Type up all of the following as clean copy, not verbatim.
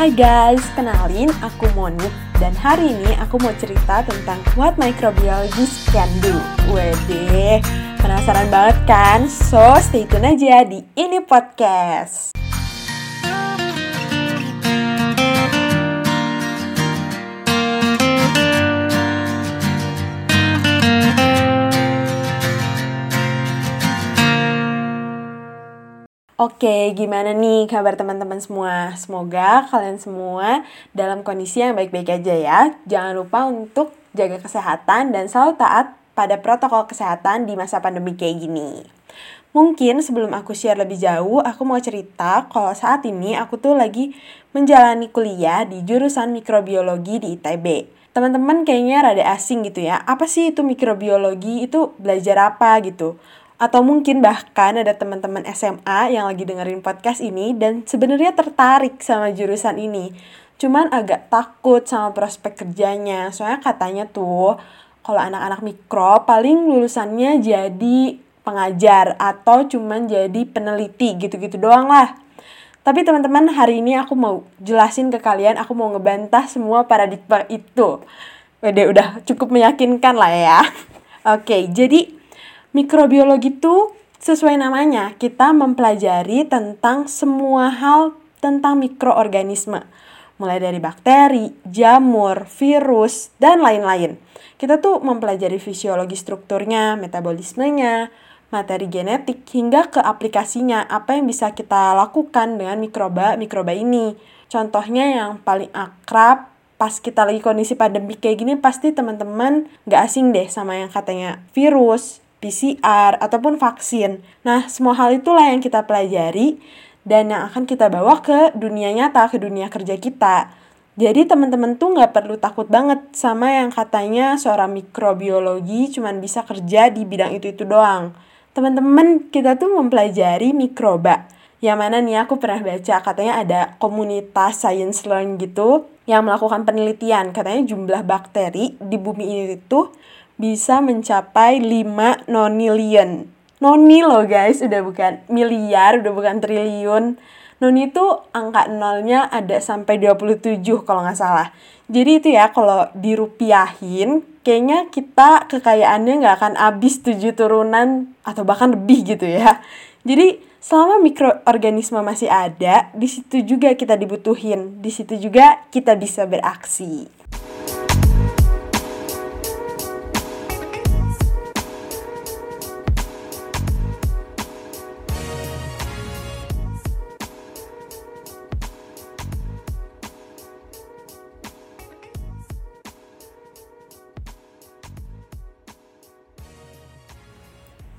Hai guys, kenalin aku Monu dan hari ini aku mau cerita tentang what microbiologists can do. Wedeh, penasaran banget kan? So, stay tune aja di ini podcast. Oke, gimana nih kabar teman-teman semua? Semoga kalian semua dalam kondisi yang baik-baik aja ya. Jangan lupa untuk jaga kesehatan dan selalu taat pada protokol kesehatan di masa pandemi kayak gini. Mungkin sebelum aku share lebih jauh, aku mau cerita kalau saat ini aku tuh lagi menjalani kuliah di jurusan mikrobiologi di ITB. Teman-teman kayaknya rada asing gitu ya. Apa sih itu mikrobiologi? Itu belajar apa gitu? Atau mungkin bahkan ada teman-teman SMA yang lagi dengerin podcast ini dan sebenarnya tertarik sama jurusan ini. Cuman agak takut sama prospek kerjanya. Soalnya katanya tuh kalau anak-anak mikro paling lulusannya jadi pengajar atau cuman jadi peneliti gitu-gitu doang lah. Tapi teman-teman, hari ini aku mau jelasin ke kalian, aku mau ngebantah semua paradigma itu. Udah cukup meyakinkan lah ya. Oke, jadi mikrobiologi itu sesuai namanya, kita mempelajari tentang semua hal tentang mikroorganisme. Mulai dari bakteri, jamur, virus, dan lain-lain. Kita tuh mempelajari fisiologi strukturnya, metabolismenya, materi genetik, hingga ke aplikasinya, apa yang bisa kita lakukan dengan mikroba ini. Contohnya yang paling akrab, pas kita lagi kondisi pandemi kayak gini, pasti teman-teman gak asing deh sama yang katanya virus, PCR, ataupun vaksin. Nah, semua hal itulah yang kita pelajari dan yang akan kita bawa ke dunia nyata, ke dunia kerja kita. Jadi teman-teman tuh nggak perlu takut banget sama yang katanya seorang mikrobiologi cuman bisa kerja di bidang itu doang. Teman-teman, kita tuh mempelajari mikroba. Yang mana nih aku pernah baca katanya ada komunitas science learn gitu yang melakukan penelitian. Katanya jumlah bakteri di bumi ini tuh bisa mencapai 5 nonilion. Noni loh guys, udah bukan miliar, udah bukan triliun. Noni itu angka nolnya ada sampai 27 kalau nggak salah. Jadi itu ya, kalau dirupiahin, kayaknya kita kekayaannya nggak akan habis 7 turunan atau bahkan lebih gitu ya. Jadi selama mikroorganisme masih ada, di situ juga kita dibutuhin, di situ juga kita bisa beraksi.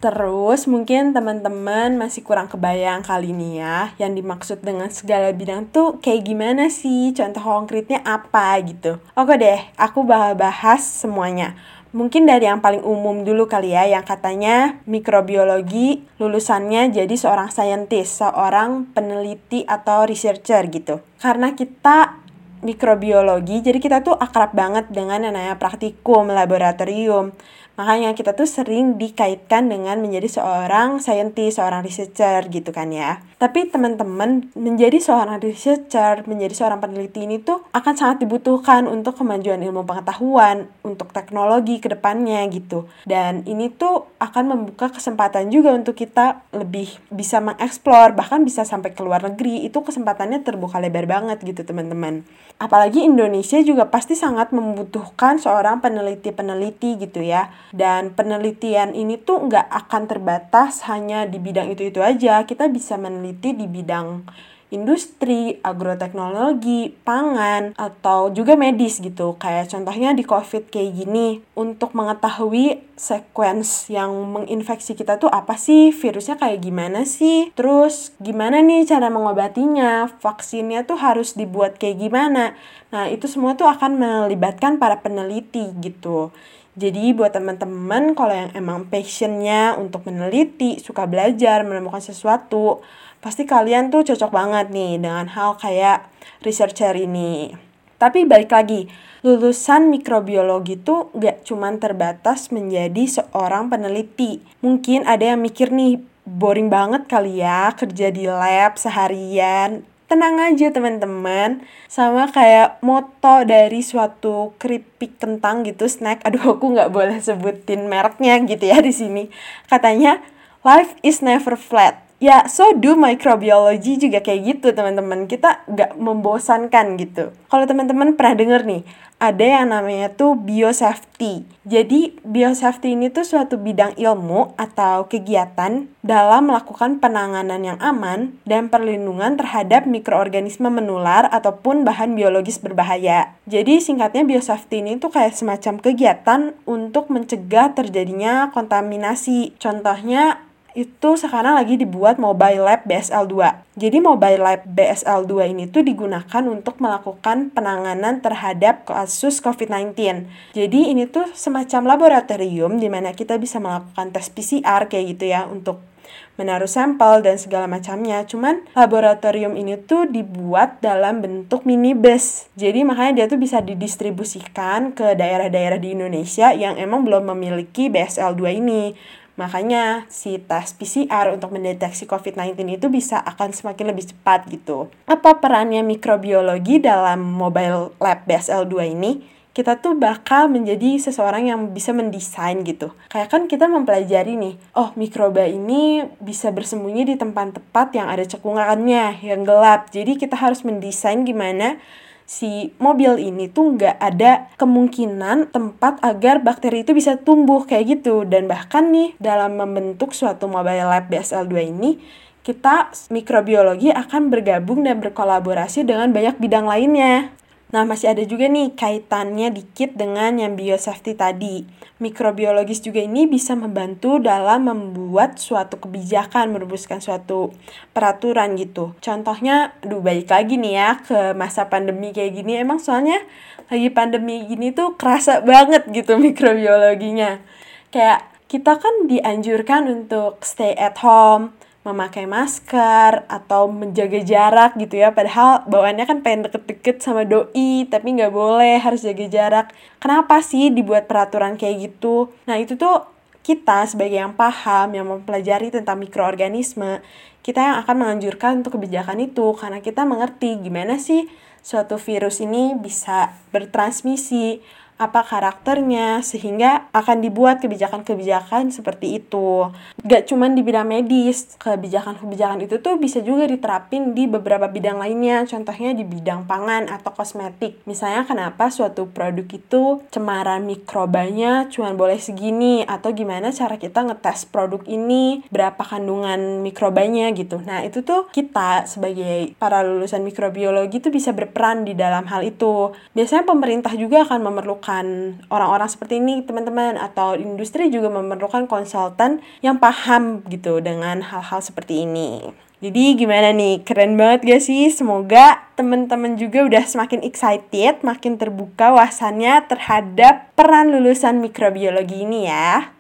Terus mungkin teman-teman masih kurang kebayang kali ini ya, yang dimaksud dengan segala bidang tuh kayak gimana sih, contoh konkretnya apa gitu. Oke deh, aku bakal bahas semuanya. Mungkin dari yang paling umum dulu kali ya, yang katanya mikrobiologi lulusannya jadi seorang scientist, seorang peneliti atau researcher gitu. Karena kita mikrobiologi, jadi kita tuh akrab banget dengan yang namanya praktikum, laboratorium. Makanya kita tuh sering dikaitkan dengan menjadi seorang scientist, seorang researcher gitu kan ya. Tapi teman-teman, menjadi seorang researcher, menjadi seorang peneliti ini tuh akan sangat dibutuhkan untuk kemajuan ilmu pengetahuan, untuk teknologi ke depannya gitu. Dan ini tuh akan membuka kesempatan juga untuk kita lebih bisa mengeksplor, bahkan bisa sampai ke luar negeri. Itu kesempatannya terbuka lebar banget gitu teman-teman. Apalagi Indonesia juga pasti sangat membutuhkan seorang peneliti-peneliti gitu ya. Dan penelitian ini tuh nggak akan terbatas hanya di bidang itu-itu aja. Kita bisa meneliti di bidang industri, agroteknologi, pangan, atau juga medis gitu. Kayak contohnya di COVID kayak gini, untuk mengetahui sekuens yang menginfeksi kita tuh apa sih, virusnya kayak gimana sih, terus gimana nih cara mengobatinya, vaksinnya tuh harus dibuat kayak gimana. Nah, itu semua tuh akan melibatkan para peneliti gitu. Jadi buat teman-teman kalau yang emang passionnya untuk meneliti, suka belajar, menemukan sesuatu, pasti kalian tuh cocok banget nih dengan hal kayak researcher ini. Tapi balik lagi, lulusan mikrobiologi tuh gak cuman terbatas menjadi seorang peneliti. Mungkin ada yang mikir nih, boring banget kali ya kerja di lab seharian. Tenang aja teman-teman, sama kayak moto dari suatu keripik kentang gitu, snack. Aduh, aku nggak boleh sebutin mereknya gitu ya di sini. Katanya, life is never flat. Ya, so do microbiology juga kayak gitu teman-teman. Kita gak membosankan gitu. Kalau teman-teman pernah denger nih, ada yang namanya tuh biosafety. Jadi biosafety ini tuh suatu bidang ilmu atau kegiatan dalam melakukan penanganan yang aman dan perlindungan terhadap mikroorganisme menular ataupun bahan biologis berbahaya. Jadi singkatnya biosafety ini tuh kayak semacam kegiatan untuk mencegah terjadinya kontaminasi. Contohnya, itu sekarang lagi dibuat mobile lab BSL-2. Jadi mobile lab BSL-2 ini tuh digunakan untuk melakukan penanganan terhadap kasus COVID-19. Jadi ini tuh semacam laboratorium di mana kita bisa melakukan tes PCR kayak gitu ya, untuk menaruh sampel dan segala macamnya. Cuman laboratorium ini tuh dibuat dalam bentuk minibus. Jadi makanya dia tuh bisa didistribusikan ke daerah-daerah di Indonesia yang emang belum memiliki BSL-2 ini. Makanya si tes PCR untuk mendeteksi COVID-19 itu bisa akan semakin lebih cepat gitu. Apa perannya mikrobiologi dalam mobile lab BSL-2 ini? Kita tuh bakal menjadi seseorang yang bisa mendesain gitu. Kayak kan kita mempelajari nih, oh mikroba ini bisa bersembunyi di tempat-tempat yang ada cekungannya, yang gelap. Jadi kita harus mendesain gimana si mobil ini tuh nggak ada kemungkinan tempat agar bakteri itu bisa tumbuh kayak gitu. Dan bahkan nih dalam membentuk suatu mobile lab BSL-2 ini, kita mikrobiologi akan bergabung dan berkolaborasi dengan banyak bidang lainnya. Nah, masih ada juga nih kaitannya dikit dengan yang biosafety tadi. Mikrobiologis juga ini bisa membantu dalam membuat suatu kebijakan, merumuskan suatu peraturan gitu. Contohnya, balik lagi nih ya ke masa pandemi kayak gini. Emang soalnya lagi pandemi gini tuh kerasa banget gitu mikrobiologinya. Kayak kita kan dianjurkan untuk stay at home, memakai masker atau menjaga jarak gitu ya, padahal bawaannya kan pengen deket-deket sama doi, tapi nggak boleh, harus jaga jarak. Kenapa sih dibuat peraturan kayak gitu? Nah itu tuh kita sebagai yang paham, yang mempelajari tentang mikroorganisme, kita yang akan menganjurkan untuk kebijakan itu, karena kita mengerti gimana sih suatu virus ini bisa bertransmisi, apa karakternya, sehingga akan dibuat kebijakan-kebijakan seperti itu. Gak cuma di bidang medis, kebijakan-kebijakan itu tuh bisa juga diterapin di beberapa bidang lainnya, contohnya di bidang pangan atau kosmetik. Misalnya kenapa suatu produk itu cemaran mikrobanya cuma boleh segini, atau gimana cara kita ngetes produk ini, berapa kandungan mikrobanya gitu. Nah itu tuh kita sebagai para lulusan mikrobiologi tuh bisa berperan di dalam hal itu. Biasanya pemerintah juga akan memerlukan orang-orang seperti ini teman-teman, atau industri juga memerlukan konsultan yang paham gitu dengan hal-hal seperti ini. Jadi gimana nih, keren banget gak sih? Semoga teman-teman juga udah semakin excited, makin terbuka wawasannya terhadap peran lulusan mikrobiologi ini ya.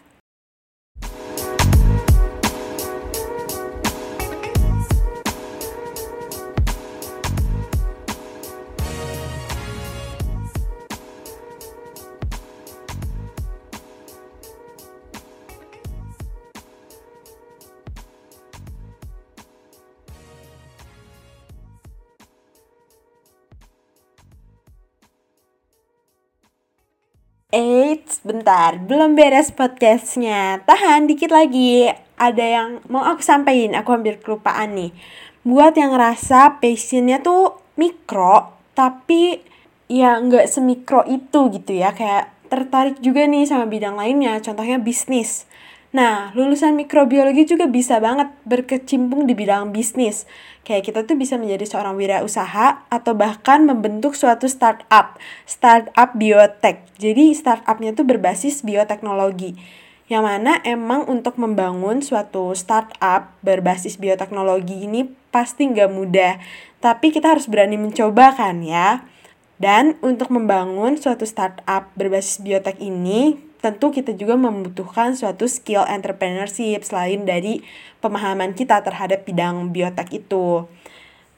Eits, bentar, belum beres podcastnya. Tahan dikit lagi, ada yang mau aku sampaikan, aku hampir kelupaan nih. Buat yang ngerasa passionnya tuh mikro, tapi ya nggak semikro itu gitu ya, kayak tertarik juga nih sama bidang lainnya, contohnya bisnis. Nah, lulusan mikrobiologi juga bisa banget berkecimpung di bidang bisnis. Kayak kita tuh bisa menjadi seorang wirausaha atau bahkan membentuk suatu startup biotek. Jadi startupnya tuh berbasis bioteknologi. Yang mana emang untuk membangun suatu startup berbasis bioteknologi ini pasti nggak mudah. Tapi kita harus berani mencoba kan ya. Dan untuk membangun suatu startup berbasis biotek ini, tentu kita juga membutuhkan suatu skill entrepreneurship selain dari pemahaman kita terhadap bidang biotek itu.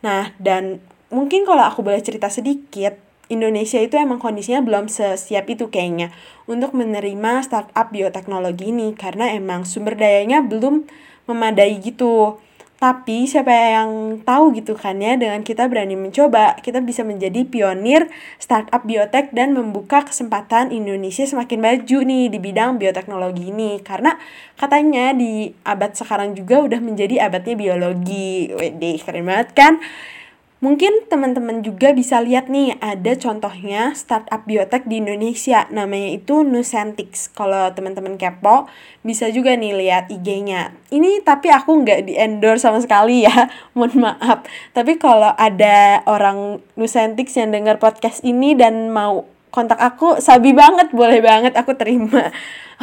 Nah, dan mungkin kalau aku boleh cerita sedikit, Indonesia itu emang kondisinya belum sesiap itu kayaknya untuk menerima startup bioteknologi ini, karena emang sumber dayanya belum memadai gitu. Tapi siapa yang tahu gitu kan ya, dengan kita berani mencoba, kita bisa menjadi pionir startup biotek dan membuka kesempatan Indonesia semakin maju nih di bidang bioteknologi ini. Karena katanya di abad sekarang juga udah menjadi abadnya biologi. Wedeh, keren banget kan? Mungkin teman-teman juga bisa lihat nih, ada contohnya startup biotek di Indonesia, namanya itu Nusantics. Kalau teman-teman kepo, bisa juga nih lihat IG-nya. Ini tapi aku nggak di-endorse sama sekali ya, mohon maaf. Tapi kalau ada orang Nusantics yang dengar podcast ini dan mau kontak aku, sabi banget, boleh banget, aku terima.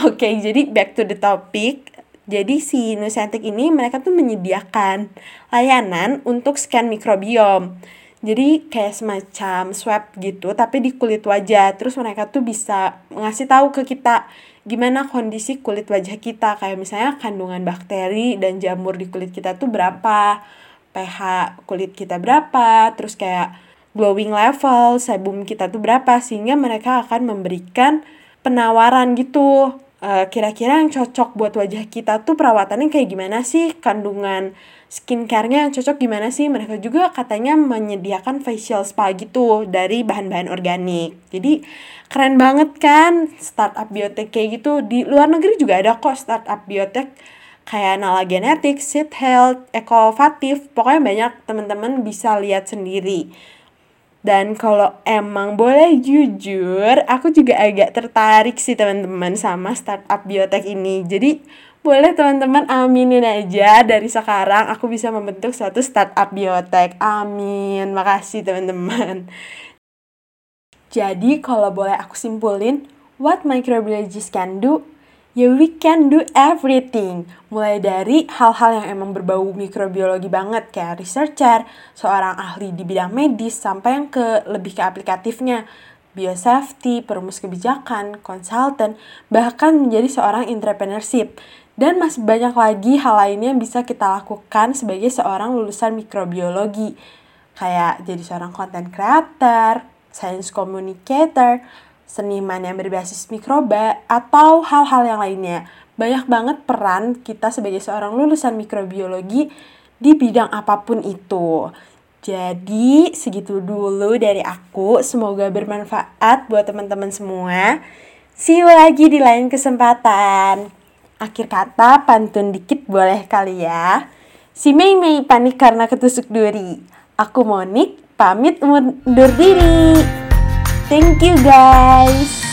Oke, jadi back to the topic. Jadi si Nusantics ini mereka tuh menyediakan layanan untuk scan mikrobiom. Jadi kayak semacam swab gitu tapi di kulit wajah. Terus mereka tuh bisa ngasih tahu ke kita gimana kondisi kulit wajah kita. Kayak misalnya kandungan bakteri dan jamur di kulit kita tuh berapa, pH kulit kita berapa, terus kayak glowing level sebum kita tuh berapa. Sehingga mereka akan memberikan penawaran gitu. Kira-kira yang cocok buat wajah kita tuh perawatannya kayak gimana sih, kandungan skincare-nya yang cocok gimana sih. Mereka juga katanya menyediakan facial spa gitu dari bahan-bahan organik. Jadi keren banget kan startup biotek kayak gitu. Di luar negeri juga ada kok startup biotek kayak Nalagenetics, Seed Health, Ecovative. Pokoknya banyak, teman-teman bisa lihat sendiri. Dan kalau emang boleh jujur, aku juga agak tertarik sih teman-teman sama startup biotek ini. Jadi boleh teman-teman aminin aja dari sekarang aku bisa membentuk suatu startup biotek. Amin, makasih teman-teman. Jadi kalau boleh aku simpulin, what microbiologists can do? Ya, we can do everything. Mulai dari hal-hal yang emang berbau mikrobiologi banget, kayak researcher, seorang ahli di bidang medis, sampai yang lebih ke aplikatifnya, biosafety, perumus kebijakan, konsultan, bahkan menjadi seorang entrepreneurship. Dan masih banyak lagi hal lainnya yang bisa kita lakukan sebagai seorang lulusan mikrobiologi. Kayak jadi seorang content creator, science communicator, seniman yang berbasis mikroba, atau hal-hal yang lainnya. Banyak banget peran kita sebagai seorang lulusan mikrobiologi di bidang apapun itu. Jadi segitu dulu dari aku, semoga bermanfaat buat teman-teman semua. See you lagi di lain kesempatan. Akhir kata, pantun dikit boleh kali ya. Si Mei panik karena ketusuk duri. Aku Monik, pamit undur diri. Thank you guys.